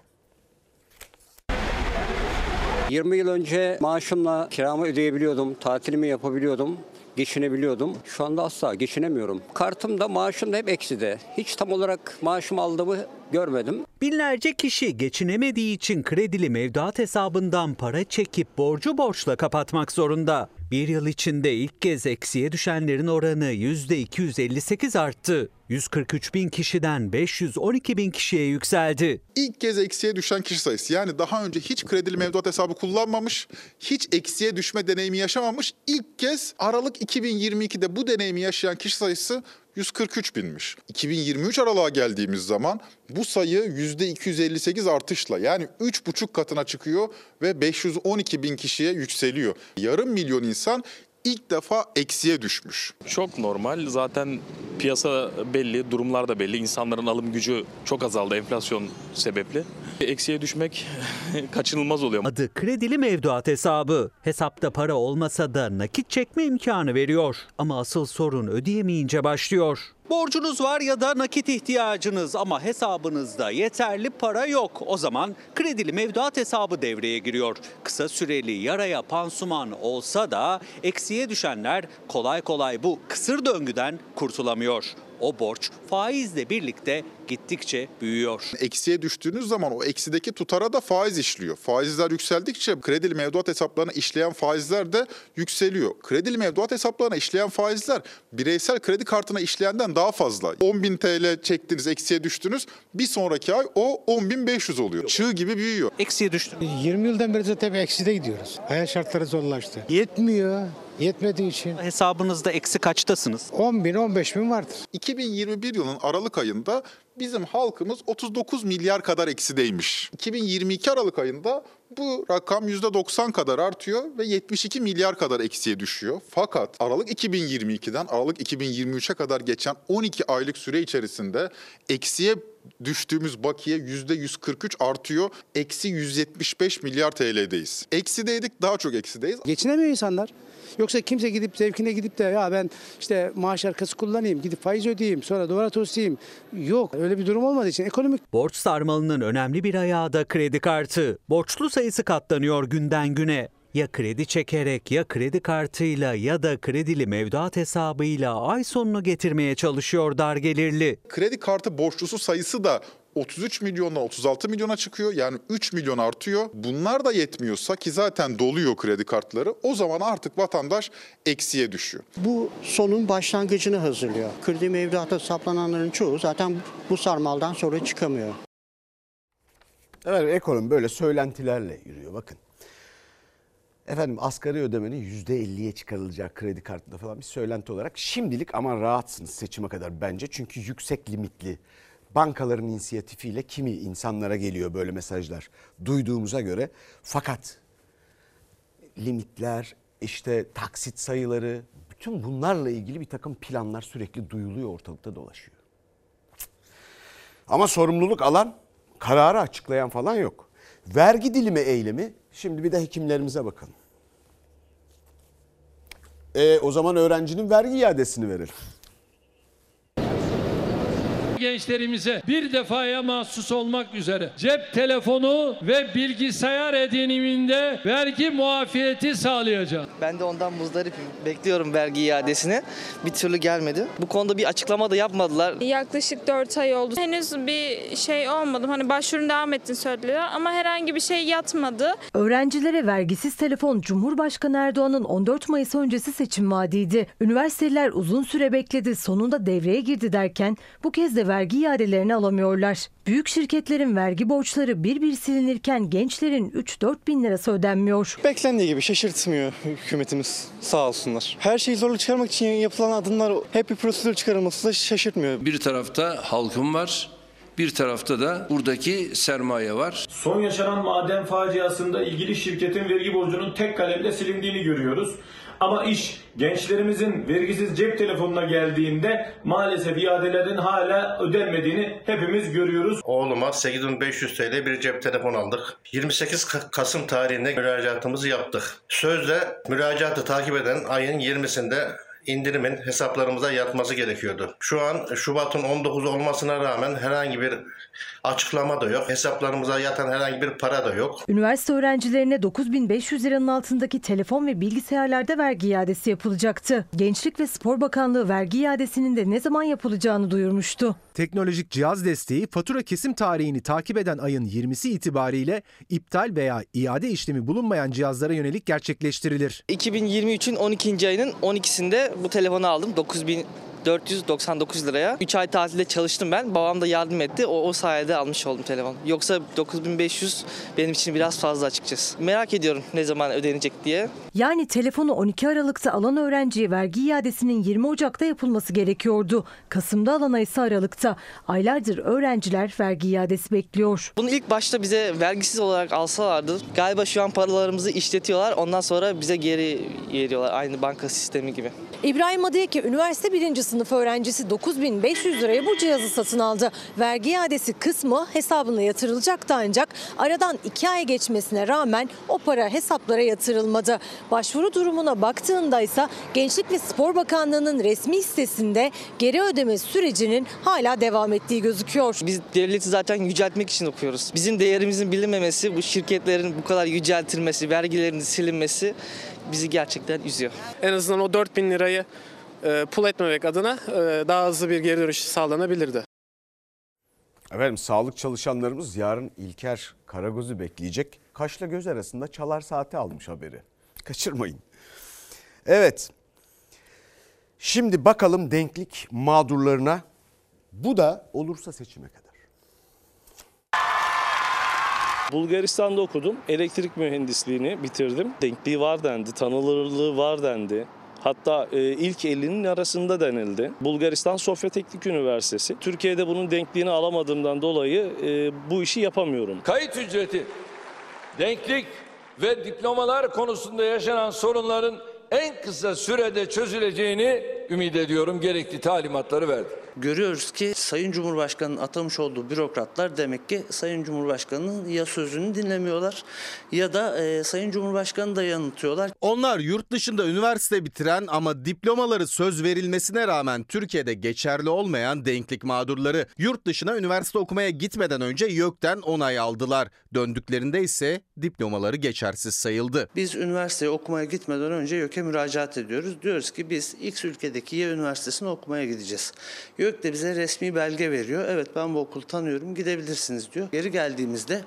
20 yıl önce maaşımla kiramı ödeyebiliyordum, tatilimi yapabiliyordum, geçinebiliyordum. Şu anda asla geçinemiyorum. Kartım da maaşım da hep ekside. Hiç tam olarak maaşımı aldığımı görmedim. Binlerce kişi geçinemediği için kredili mevduat hesabından para çekip borcu borçla kapatmak zorunda. Bir yıl içinde ilk kez eksiye düşenlerin oranı %258 arttı. 143 bin kişiden 512 bin kişiye yükseldi. İlk kez eksiye düşen kişi sayısı, yani daha önce hiç kredili mevduat hesabı kullanmamış, hiç eksiye düşme deneyimi yaşamamış, ilk kez Aralık 2022'de bu deneyimi yaşayan kişi sayısı 143 binmiş. 2023 aralığa geldiğimiz zaman bu sayı %258 artışla, yani 3,5 katına çıkıyor ve 512 bin kişiye yükseliyor. Yarım milyon insan ilk defa eksiye düşmüş. Çok normal. Zaten piyasa belli, durumlar da belli. İnsanların alım gücü çok azaldı enflasyon sebeple. Eksiye düşmek kaçınılmaz oluyor. Adı kredili mevduat hesabı. Hesapta para olmasa da nakit çekme imkanı veriyor. Ama asıl sorun ödeyemeyince başlıyor. Borcunuz var ya da nakit ihtiyacınız ama hesabınızda yeterli para yok. O zaman kredili mevduat hesabı devreye giriyor. Kısa süreli yaraya pansuman olsa da eksiye düşenler kolay kolay bu kısır döngüden kurtulamıyor. O borç faizle birlikte gittikçe büyüyor. Eksiye düştüğünüz zaman o eksideki tutara da faiz işliyor. Faizler yükseldikçe kredili mevduat hesaplarına işleyen faizler de yükseliyor. Kredili mevduat hesaplarına işleyen faizler bireysel kredi kartına işleyenden daha fazla. 10.000 TL çektiniz, eksiye düştünüz. Bir sonraki ay o 10.500 oluyor. Çığ gibi büyüyor. Eksiye düştüm. 20 yıldan beri zaten ekside gidiyoruz. Hayat şartları zorlaştı. Yetmiyor. Yetmediği için. Hesabınızda eksi kaçtasınız? 10.000-15.000 vardır. 2021 yılının Aralık ayında bizim halkımız 39 milyar kadar eksideymiş. 2022 Aralık ayında bu rakam %90 kadar artıyor ve 72 milyar kadar eksiye düşüyor. Fakat Aralık 2022'den Aralık 2023'e kadar geçen 12 aylık süre içerisinde eksiye düştüğümüz bakiye %143 artıyor. Eksi 175 milyar TL'deyiz. Eksideydik, daha çok eksideyiz. Geçinemiyor insanlar. Yoksa kimse gidip zevkine gidip de ya ben işte maaş arkası kullanayım, gidip faiz ödeyeyim, sonra duvara tosayım. Yok, öyle bir durum olmadığı için ekonomik. Borç sarmalının önemli bir ayağı da kredi kartı. Borçlu sayısı katlanıyor günden güne. Ya kredi çekerek, ya kredi kartıyla, ya da kredili mevduat hesabıyla ay sonunu getirmeye çalışıyor dar gelirli. Kredi kartı borçlusu sayısı da 33 milyondan 36 milyona çıkıyor, yani 3 milyon artıyor. Bunlar da yetmiyorsa, ki zaten doluyor kredi kartları, o zaman artık vatandaş eksiye düşüyor. Bu sonun başlangıcını hazırlıyor. Kredi mevduata saplananların çoğu zaten bu sarmaldan sonra çıkamıyor. Evet, ekonomi böyle söylentilerle yürüyor bakın. Efendim asgari ödemenin %50'ye çıkarılacak kredi kartında falan bir söylenti olarak şimdilik, ama rahatsınız seçime kadar bence. Çünkü yüksek limitli bankaların inisiyatifiyle kimi insanlara geliyor böyle mesajlar duyduğumuza göre. Fakat limitler, işte taksit sayıları, bütün bunlarla ilgili bir takım planlar sürekli duyuluyor, ortalıkta dolaşıyor. Ama sorumluluk alan, kararı açıklayan falan yok. Vergi dilimi eylemi. Şimdi bir de hekimlerimize bakın. O zaman öğrencinin vergi iadesini verir. Gençlerimize bir defaya mahsus olmak üzere cep telefonu ve bilgisayar ediniminde vergi muafiyeti sağlayacağız. Ben de ondan muzdaripim. Bekliyorum vergi iadesini. Bir türlü gelmedi. Bu konuda bir açıklama da yapmadılar. Yaklaşık 4 ay oldu. Henüz bir şey olmadım. Hani başvurun devam ettiğini söylediler ama herhangi bir şey yatmadı. Öğrencilere vergisiz telefon Cumhurbaşkanı Erdoğan'ın 14 Mayıs öncesi seçim vaadiydi. Üniversiteler uzun süre bekledi. Sonunda devreye girdi derken bu kez de vergi iadelerini alamıyorlar. Büyük şirketlerin vergi borçları bir bir silinirken gençlerin 3-4 bin lirası ödenmiyor. Beklendiği gibi şaşırtmıyor hükümetimiz, sağ olsunlar. Her şeyi zorla çıkarmak için yapılan adımlar, hep bir prosedür çıkarılması da şaşırtmıyor. Bir tarafta halkım var, bir tarafta da buradaki sermaye var. Son yaşanan maden faciasında ilgili şirketin vergi borcunun tek kalemle silindiğini görüyoruz. Ama iş gençlerimizin vergisiz cep telefonuna geldiğinde maalesef iadelerin hala ödenmediğini hepimiz görüyoruz. Oğluma 8.500 TL bir cep telefonu aldık. 28 Kasım tarihinde müracaatımızı yaptık. Sözde müracaatı takip eden ayın 20'sinde indirimin hesaplarımıza yatması gerekiyordu. Şu an Şubat'ın 19'u olmasına rağmen herhangi bir açıklama da yok. Hesaplarımıza yatan herhangi bir para da yok. Üniversite öğrencilerine 9.500 liranın altındaki telefon ve bilgisayarlarda vergi iadesi yapılacaktı. Gençlik ve Spor Bakanlığı vergi iadesinin de ne zaman yapılacağını duyurmuştu. Teknolojik cihaz desteği fatura kesim tarihini takip eden ayın 20'si itibariyle iptal veya iade işlemi bulunmayan cihazlara yönelik gerçekleştirilir. 2023'ün 12. ayının 12'sinde bu telefonu aldım 9.499 liraya. 3 ay tatilde çalıştım ben. Babam da yardım etti. O sayede almış oldum telefonu. Yoksa 9.500 benim için biraz fazla açıkçası. Merak ediyorum ne zaman ödenecek diye. Yani telefonu 12 Aralık'ta alan öğrenciye vergi iadesinin 20 Ocak'ta yapılması gerekiyordu. Kasım'da alana ise Aralık'ta. Aylardır öğrenciler vergi iadesi bekliyor. Bunu ilk başta bize vergisiz olarak alsalardı. Galiba şu an paralarımızı işletiyorlar. Ondan sonra bize geri veriyorlar. Aynı banka sistemi gibi. İbrahim Adıyaman üniversite 1. sınıf öğrencisi 9.500 liraya bu cihazı satın aldı. Vergi iadesi kısmı hesabına yatırılacaktı ancak aradan 2 ay geçmesine rağmen o para hesaplara yatırılmadı. Başvuru durumuna baktığında ise Gençlik ve Spor Bakanlığı'nın resmi sitesinde geri ödeme sürecinin hala devam ettiği gözüküyor. Biz devleti zaten yüceltmek için okuyoruz. Bizim değerimizin bilinmemesi, bu şirketlerin bu kadar yüceltilmesi, vergilerin silinmesi bizi gerçekten üzüyor. En azından o 4.000 lirayı pul etmemek adına daha hızlı bir geri dönüş sağlanabilirdi. Efendim, sağlık çalışanlarımız yarın İlker Karagöz'ü bekleyecek. Kaşla göz arasında çalar saati almış haberi. Kaçırmayın. Evet. Şimdi bakalım denklik mağdurlarına. Bu da olursa seçime kadar. Bulgaristan'da okudum. Elektrik mühendisliğini bitirdim. Denkliği var dendi, tanınırlığı var dendi. Hatta ilk 50'nin arasında denildi. Bulgaristan Sofya Teknik Üniversitesi. Türkiye'de bunun denkliğini alamadığımdan dolayı bu işi yapamıyorum. Kayıt ücreti, denklik ve diplomalar konusunda yaşanan sorunların en kısa sürede çözüleceğini ümit ediyorum. Gerekli talimatları verdi. Görüyoruz ki Sayın Cumhurbaşkanı'nın atamış olduğu bürokratlar demek ki Sayın Cumhurbaşkanı'nın ya sözünü dinlemiyorlar ya da Sayın Cumhurbaşkanı'nı da yanıltıyorlar. Onlar yurt dışında üniversite bitiren ama diplomaları söz verilmesine rağmen Türkiye'de geçerli olmayan denklik mağdurları. Yurt dışına üniversite okumaya gitmeden önce YÖK'ten onay aldılar. Döndüklerinde ise diplomaları geçersiz sayıldı. Biz üniversiteye okumaya gitmeden önce YÖK'e müracaat ediyoruz. Diyoruz ki biz X ülkedeki Y üniversitesine okumaya gideceğiz. YÖK de bize resmi belge veriyor. Evet, ben bu okulu tanıyorum, gidebilirsiniz diyor. Geri geldiğimizde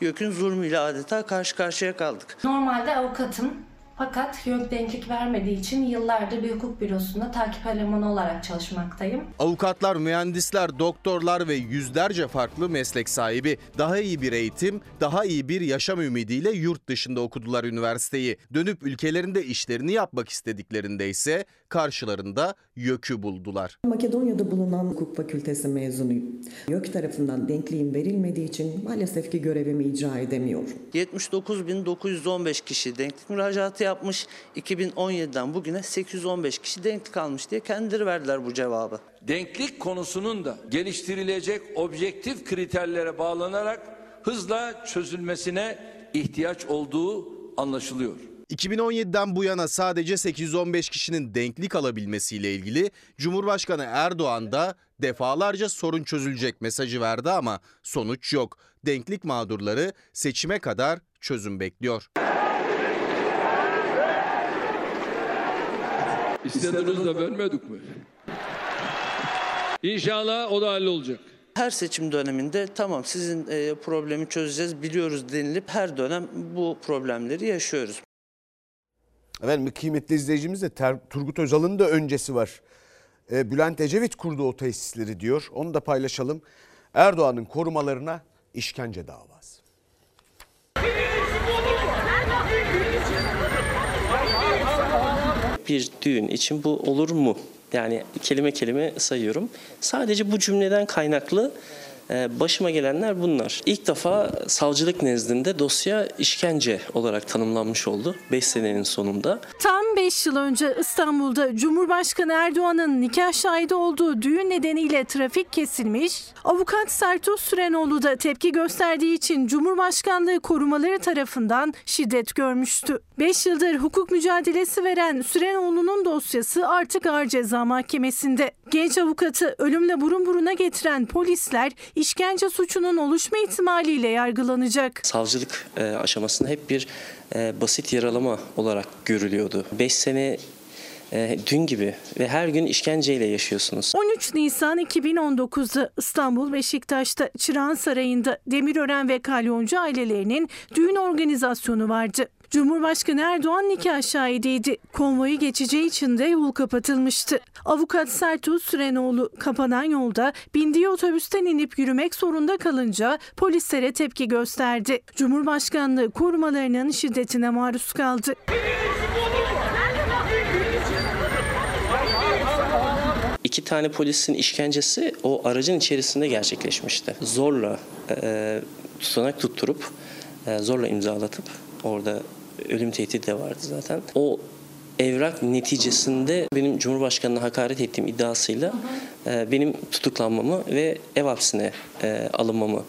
YÖK'ün zulmüyle adeta karşı karşıya kaldık. Normalde avukatım fakat YÖK denklik vermediği için yıllardır bir hukuk bürosunda takip elemanı olarak çalışmaktayım. Avukatlar, mühendisler, doktorlar ve yüzlerce farklı meslek sahibi daha iyi bir eğitim, daha iyi bir yaşam ümidiyle yurt dışında okudular üniversiteyi. Dönüp ülkelerinde işlerini yapmak istediklerinde ise karşılarında YÖK'ü buldular. Makedonya'da bulunan hukuk fakültesi mezunuyum. YÖK tarafından denkliğim verilmediği için maalesef ki görevimi icra edemiyorum. 79.915 kişi denklik müracaatı yapmış, 2017'den bugüne 815 kişi denklik almış diye kendileri verdiler bu cevabı. Denklik konusunun da geliştirilecek objektif kriterlere bağlanarak hızla çözülmesine ihtiyaç olduğu anlaşılıyor. 2017'den bu yana sadece 815 kişinin denklik alabilmesiyle ilgili Cumhurbaşkanı Erdoğan da defalarca sorun çözülecek mesajı verdi ama sonuç yok. Denklik mağdurları seçime kadar çözüm bekliyor. İstediniz de vermedik mi? İnşallah o da hallolacak. Her seçim döneminde tamam sizin problemi çözeceğiz biliyoruz denilip her dönem bu problemleri yaşıyoruz. Efendim, kıymetli izleyicimiz de Turgut Özal'ın da öncesi var. Bülent Ecevit kurdu o tesisleri diyor. Onu da paylaşalım. Erdoğan'ın korumalarına işkence davası. Bir düğün için bu olur mu? Yani kelime kelime sayıyorum. Sadece bu cümleden kaynaklı Başıma gelenler bunlar. İlk defa savcılık nezdinde dosya işkence olarak tanımlanmış oldu 5 senenin sonunda. Tam 5 yıl önce İstanbul'da Cumhurbaşkanı Erdoğan'ın nikah şahidi olduğu düğün nedeniyle trafik kesilmiş, avukat Serto Sürenoğlu da tepki gösterdiği için Cumhurbaşkanlığı korumaları tarafından şiddet görmüştü. 5 yıldır hukuk mücadelesi veren Sürenoğlu'nun dosyası artık Ağır Ceza Mahkemesi'nde. Genç avukatı ölümle burun buruna getiren polisler işkence suçunun oluşma ihtimaliyle yargılanacak. Savcılık aşamasında hep bir basit yaralama olarak görülüyordu. 5 sene dün gibi ve her gün işkenceyle yaşıyorsunuz. 13 Nisan 2019'da İstanbul Beşiktaş'ta Çırağan Sarayı'nda Demirören ve Kalyoncu ailelerinin düğün organizasyonu vardı. Cumhurbaşkanı Erdoğan nikah şahidiydi. Konvoyu geçeceği için de yol kapatılmıştı. Avukat Serto Sürenoğlu kapanan yolda bindiği otobüsten inip yürümek zorunda kalınca polislere tepki gösterdi. Cumhurbaşkanlığı korumalarının şiddetine maruz kaldı. İki tane polisin işkencesi o aracın içerisinde gerçekleşmişti. Zorla tutanak tutturup, zorla imzalatıp, orada ölüm tehdidi de vardı zaten. O evrak neticesinde benim Cumhurbaşkanı'na hakaret ettiğim iddiasıyla benim tutuklanmamı ve ev hapsine alınmamı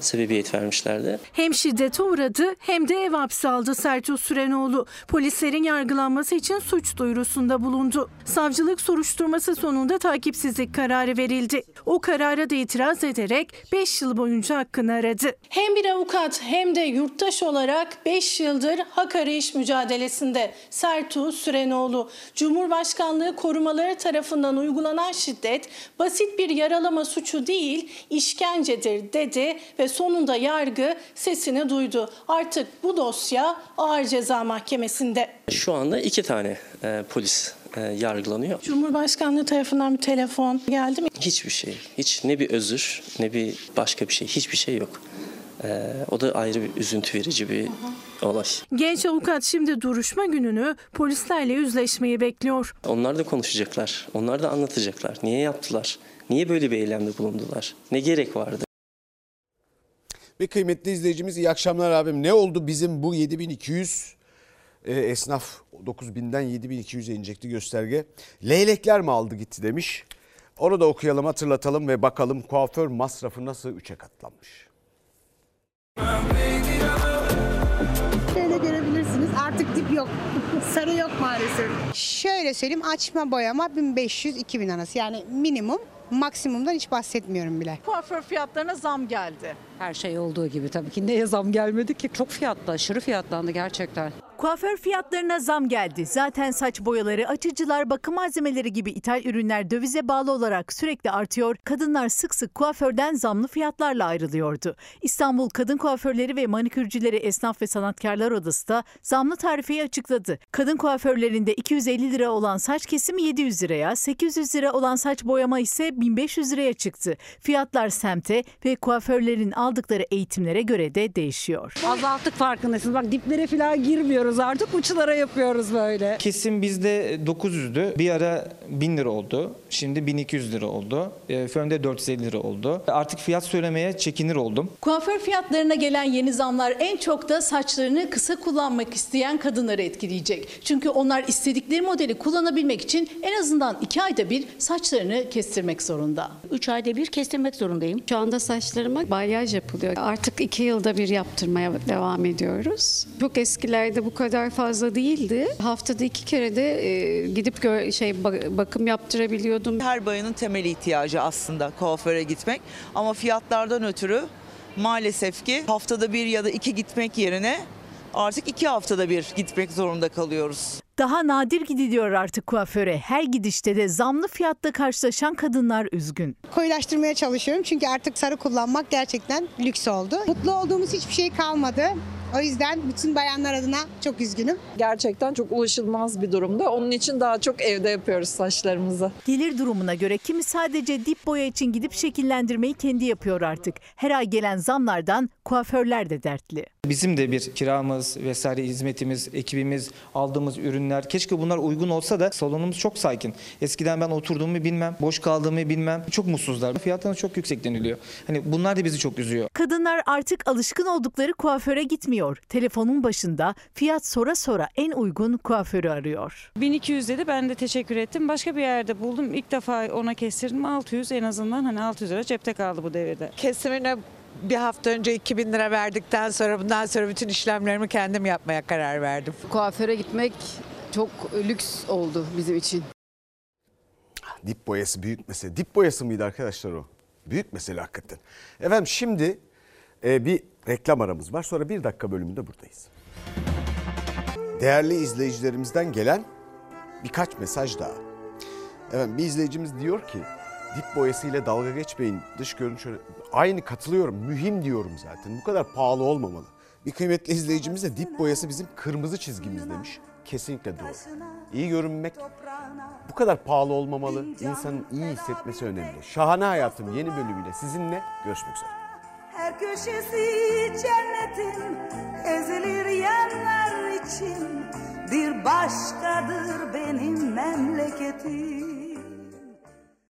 sebebiyet vermişlerdi. Hem şiddete uğradı hem de ev hapsi aldı Serto Sürenoğlu. Polislerin yargılanması için suç duyurusunda bulundu. Savcılık soruşturması sonunda takipsizlik kararı verildi. O karara da itiraz ederek 5 yıl boyunca hakkını aradı. Hem bir avukat hem de yurttaş olarak 5 yıldır hak arayış mücadelesinde Serto Sürenoğlu. Cumhurbaşkanlığı korumaları tarafından uygulanan şiddet basit bir yaralama suçu değil, işkencedir dedi ve sonunda yargı sesini duydu. Artık bu dosya Ağır Ceza Mahkemesi'nde. Şu anda 2 tane polis yargılanıyor. Cumhurbaşkanlığı tarafından bir telefon geldi mi? Hiçbir şey. Hiç ne bir özür ne bir başka bir şey. Hiçbir şey yok. O da ayrı bir üzüntü verici bir olay. Genç avukat şimdi duruşma gününü polislerle yüzleşmeyi bekliyor. Onlar da konuşacaklar. Onlar da anlatacaklar. Niye yaptılar? Niye böyle bir eylemde bulundular? Ne gerek vardı? Ve kıymetli izleyicimiz, iyi akşamlar abim. Ne oldu bizim bu 7200 esnaf 9000'den 7200'e inecekti gösterge. Leylekler mi aldı gitti demiş. Onu da okuyalım, hatırlatalım ve bakalım kuaför masrafı nasıl 3'e katlanmış. Şöyle görebilirsiniz, artık dip yok. Sarı yok maalesef. Şöyle söyleyeyim, açma boyama 1500-2000 arası, yani minimum. Maksimumdan hiç bahsetmiyorum bile. Kuaför fiyatlarına zam geldi. Her şey olduğu gibi tabii ki, neye zam gelmedi ki? Çok fiyatlı, aşırı fiyatlandı gerçekten. Kuaför fiyatlarına zam geldi. Zaten saç boyaları, açıcılar, bakım malzemeleri gibi ithal ürünler dövize bağlı olarak sürekli artıyor. Kadınlar sık sık kuaförden zamlı fiyatlarla ayrılıyordu. İstanbul Kadın Kuaförleri ve Manikürcüleri Esnaf ve Sanatkarlar Odası da zamlı tarifeyi açıkladı. Kadın kuaförlerinde 250 lira olan saç kesimi 700 liraya, 800 lira olan saç boyama ise 1500 liraya çıktı. Fiyatlar semte ve kuaförlerin aldıkları eğitimlere göre de değişiyor. Azalttık farkındasınız. Bak, diplere falan girmiyor. Artık uçlara yapıyoruz böyle. Kesim bizde 900'dü. Bir ara 1000 lira oldu. Şimdi 1200 lira oldu. Fönde 450 lira oldu. Artık fiyat söylemeye çekinir oldum. Kuaför fiyatlarına gelen yeni zamlar en çok da saçlarını kısa kullanmak isteyen kadınları etkileyecek. Çünkü onlar istedikleri modeli kullanabilmek için en azından 2 ayda bir saçlarını kestirmek zorunda. 3 ayda bir kestirmek zorundayım. Şu anda saçlarıma balyaj yapılıyor. Artık 2 yılda bir yaptırmaya devam ediyoruz. Çok eskilerde bu kadar fazla değildi. Haftada 2 kere de gidip bakım yaptırabiliyordum. Her bayanın temel ihtiyacı aslında kuaföre gitmek, ama fiyatlardan ötürü maalesef ki haftada 1 ya da 2 gitmek yerine artık 2 haftada bir gitmek zorunda kalıyoruz. Daha nadir gidiliyor artık kuaföre. Her gidişte de zamlı fiyatla karşılaşan kadınlar üzgün. Koyulaştırmaya çalışıyorum çünkü artık sarı kullanmak gerçekten lüks oldu. Mutlu olduğumuz hiçbir şey kalmadı. O yüzden bütün bayanlar adına çok üzgünüm. Gerçekten çok ulaşılmaz bir durumda. Onun için daha çok evde yapıyoruz saçlarımızı. Gelir durumuna göre kimi sadece dip boya için gidip şekillendirmeyi kendi yapıyor artık. Her ay gelen zamlardan kuaförler de dertli. Bizim de bir kiramız vesaire, hizmetimiz, ekibimiz, aldığımız ürünler, keşke bunlar uygun olsa da salonumuz çok sakin. Eskiden ben oturduğumu bilmem, boş kaldığımı bilmem. Çok mutsuzlar. Fiyatlar çok yüksek deniliyor. Hani bunlar da bizi çok üzüyor. Kadınlar artık alışkın oldukları kuaföre gitmiyor. Telefonun başında fiyat sora sora en uygun kuaförü arıyor. 1200 dedi, ben de teşekkür ettim. Başka bir yerde buldum. İlk defa ona kestirdim. 600 en azından, hani 600 lira cepte kaldı bu devirde. Kesimine bir hafta önce 2000 lira verdikten sonra bundan sonra bütün işlemlerimi kendim yapmaya karar verdim. Kuaföre gitmek çok lüks oldu bizim için. Dip boyası büyük mesele. Dip boyası mıydı arkadaşlar o? Büyük mesele hakikaten. Efendim şimdi bir reklam aramız var. Sonra bir dakika bölümünde buradayız. Değerli izleyicilerimizden gelen birkaç mesaj daha. Efendim bir izleyicimiz diyor ki dip boyasıyla dalga geçmeyin. Dış görünüş öyle. Aynı katılıyorum. Mühim diyorum zaten. Bu kadar pahalı olmamalı. Bir kıymetli izleyicimiz de dip boyası bizim kırmızı çizgimiz demiş. Kesinlikle doğru. İyi görünmek bu kadar pahalı olmamalı. İnsanın iyi hissetmesi önemli. Şahane Hayatım yeni bölümüyle sizinle görüşmek üzere. Her köşesi cennetin ezilir yanlar için bir başkadır benim memleketim.